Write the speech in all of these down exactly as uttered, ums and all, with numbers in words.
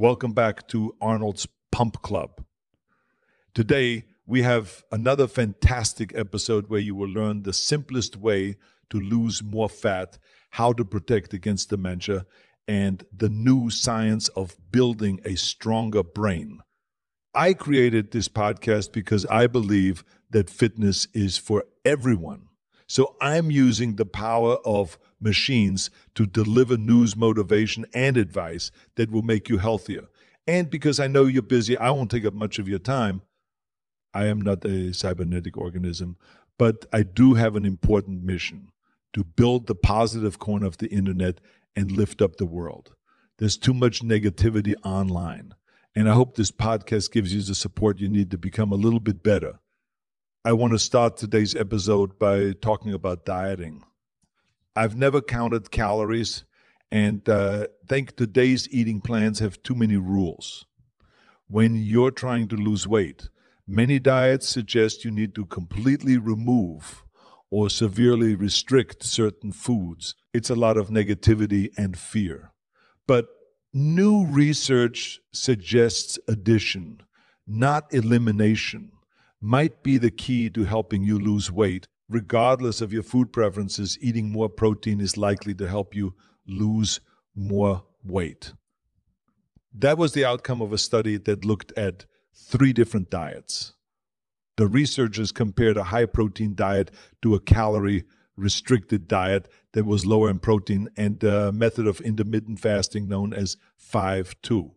Welcome back to Arnold's Pump Club. Today, we have another fantastic episode where you will learn the simplest way to lose more fat, how to protect against dementia, and the new science of building a stronger brain. I created this podcast because I believe that fitness is for everyone. So I'm using the power of machines to deliver news, motivation, and advice that will make you healthier. And because I know you're busy, I won't take up much of your time. I am not a cybernetic organism, but I do have an important mission: to build the positive corner of the internet and lift up the world. There's too much negativity online. And I hope this podcast gives you the support you need to become a little bit better. I want to start today's episode by talking about dieting. I've never counted calories, and uh, think today's eating plans have too many rules. When you're trying to lose weight, many diets suggest you need to completely remove or severely restrict certain foods. It's a lot of negativity and fear. But new research suggests addition, not elimination, might be the key to helping you lose weight. Regardless of your food preferences, eating more protein is likely to help you lose more weight. That was the outcome of a study that looked at three different diets. The researchers compared a high-protein diet to a calorie-restricted diet that was lower in protein and a method of intermittent fasting known as five two.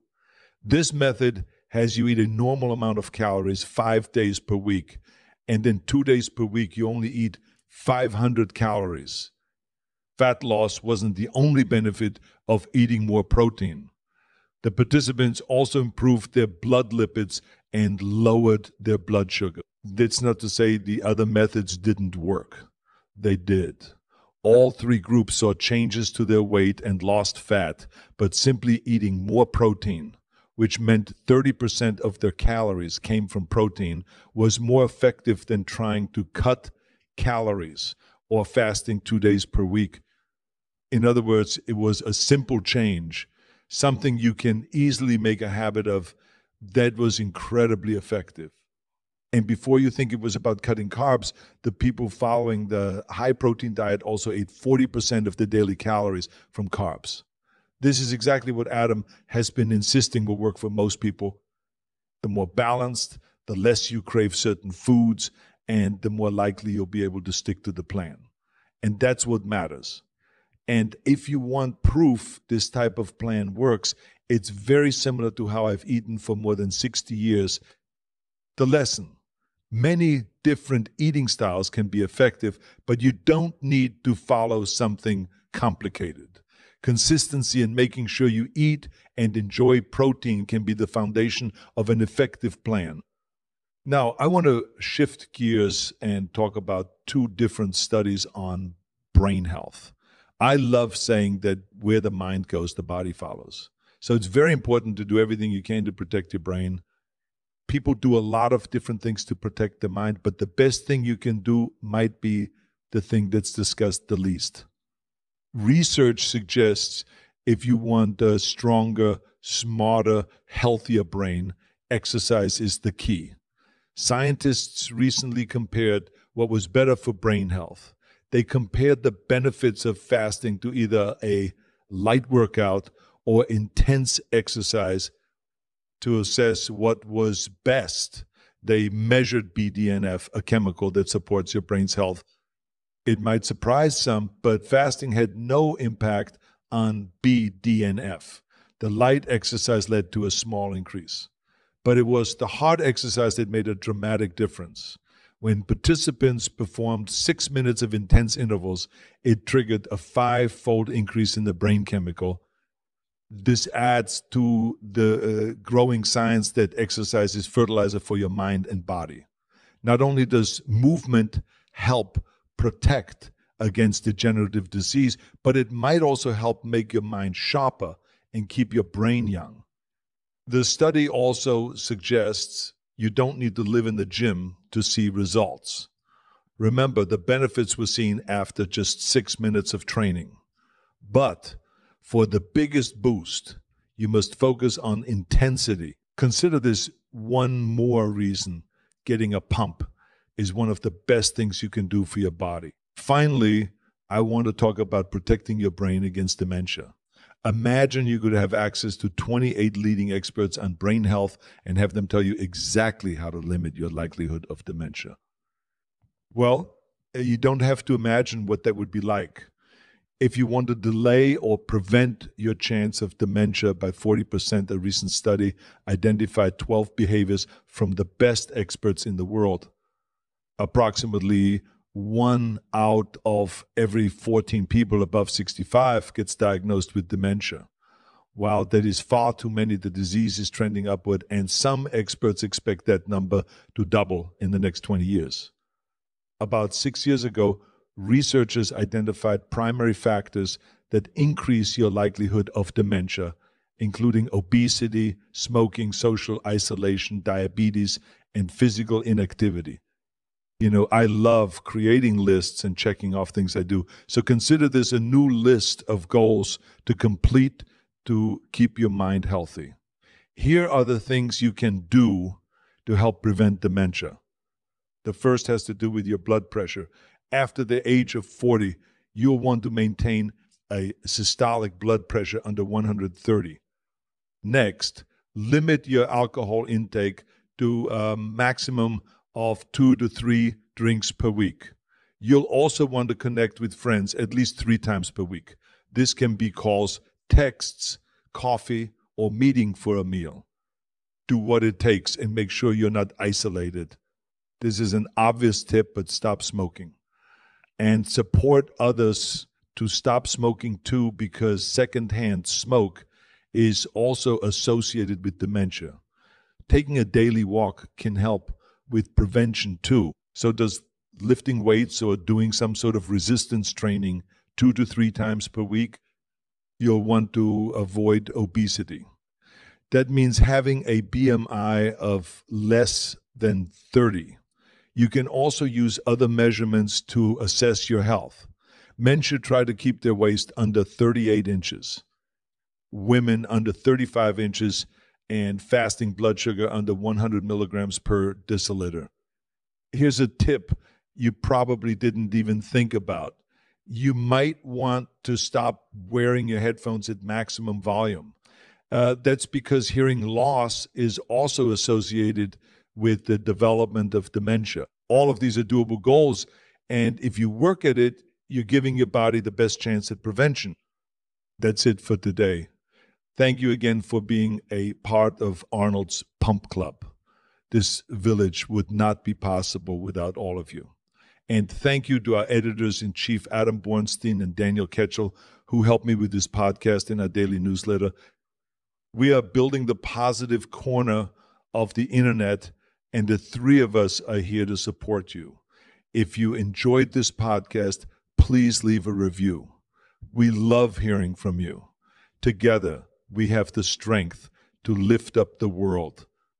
This method has you eat a normal amount of calories five days per week, and then two days per week you only eat five hundred calories. Fat loss wasn't the only benefit of eating more protein. The participants also improved their blood lipids and lowered their blood sugar. That's not to say the other methods didn't work. They did. All three groups saw changes to their weight and lost fat, but simply eating more protein, which meant thirty percent of their calories came from protein, was more effective than trying to cut calories or fasting two days per week. In other words, it was a simple change, something you can easily make a habit of, that was incredibly effective. And before you think it was about cutting carbs, the people following the high-protein diet also ate forty percent of the daily calories from carbs. This is exactly what Adam has been insisting will work for most people. The more balanced, the less you crave certain foods, and the more likely you'll be able to stick to the plan. And that's what matters. And if you want proof this type of plan works, it's very similar to how I've eaten for more than sixty years. The lesson: many different eating styles can be effective, but you don't need to follow something complicated. Consistency and making sure you eat and enjoy protein can be the foundation of an effective plan. Now, I want to shift gears and talk about two different studies on brain health. I love saying that where the mind goes, the body follows. So it's very important to do everything you can to protect your brain. People do a lot of different things to protect their mind, but the best thing you can do might be the thing that's discussed the least. Research suggests if you want a stronger, smarter, healthier brain, exercise is the key. Scientists recently compared what was better for brain health. They compared the benefits of fasting to either a light workout or intense exercise to assess what was best. They measured B D N F, a chemical that supports your brain's health. It might surprise some, but fasting had no impact on B D N F. The light exercise led to a small increase. But it was the hard exercise that made a dramatic difference. When participants performed six minutes of intense intervals, it triggered a five-fold increase in the brain chemical. This adds to the uh, growing science that exercise is fertilizer for your mind and body. Not only does movement help protect against degenerative disease, but it might also help make your mind sharper and keep your brain young. The study also suggests you don't need to live in the gym to see results. Remember, the benefits were seen after just six minutes of training. But for the biggest boost, You must focus on intensity. Consider this one more reason getting a pump is one of the best things you can do for your body. Finally, I want to talk about protecting your brain against dementia. Imagine you could have access to twenty-eight leading experts on brain health and have them tell you exactly how to limit your likelihood of dementia. Well, you don't have to imagine what that would be like. If you want to delay or prevent your chance of dementia by forty percent, a recent study identified twelve behaviors from the best experts in the world. Approximately one out of every fourteen people above sixty-five gets diagnosed with dementia. While that is far too many, the disease is trending upward, and some experts expect that number to double in the next twenty years. About six years ago, researchers identified primary factors that increase your likelihood of dementia, including obesity, smoking, social isolation, diabetes, and physical inactivity. You know, I love creating lists and checking off things I do. So consider this a new list of goals to complete to keep your mind healthy. Here are the things you can do to help prevent dementia. The first has to do with your blood pressure. After the age of forty, you'll want to maintain a systolic blood pressure under one hundred thirty. Next, limit your alcohol intake to a maximum of two to three drinks per week. You'll also want to connect with friends at least three times per week. This can be calls, texts, coffee, or meeting for a meal. Do what it takes and make sure you're not isolated. This is an obvious tip, but stop smoking. And support others to stop smoking too, because secondhand smoke is also associated with dementia. Taking a daily walk can help with prevention too. So does lifting weights or doing some sort of resistance training two to three times per week. You'll want to avoid obesity. That means having a B M I of less than thirty. You can also use other measurements to assess your health. Men should try to keep their waist under thirty-eight inches, women under thirty-five inches, and fasting blood sugar under one hundred milligrams per deciliter. Here's a tip you probably didn't even think about. You might want to stop wearing your headphones at maximum volume. Uh, that's because hearing loss is also associated with the development of dementia. All of these are doable goals, and if you work at it, you're giving your body the best chance at prevention. That's it for today. Thank you again for being a part of Arnold's Pump Club. This village would not be possible without all of you. And thank you to our editors-in-chief, Adam Bornstein and Daniel Ketchel, who help me with this podcast and our daily newsletter. We are building the positive corner of the internet, and the three of us are here to support you. If you enjoyed this podcast, please leave a review. We love hearing from you. Together, we have the strength to lift up the world.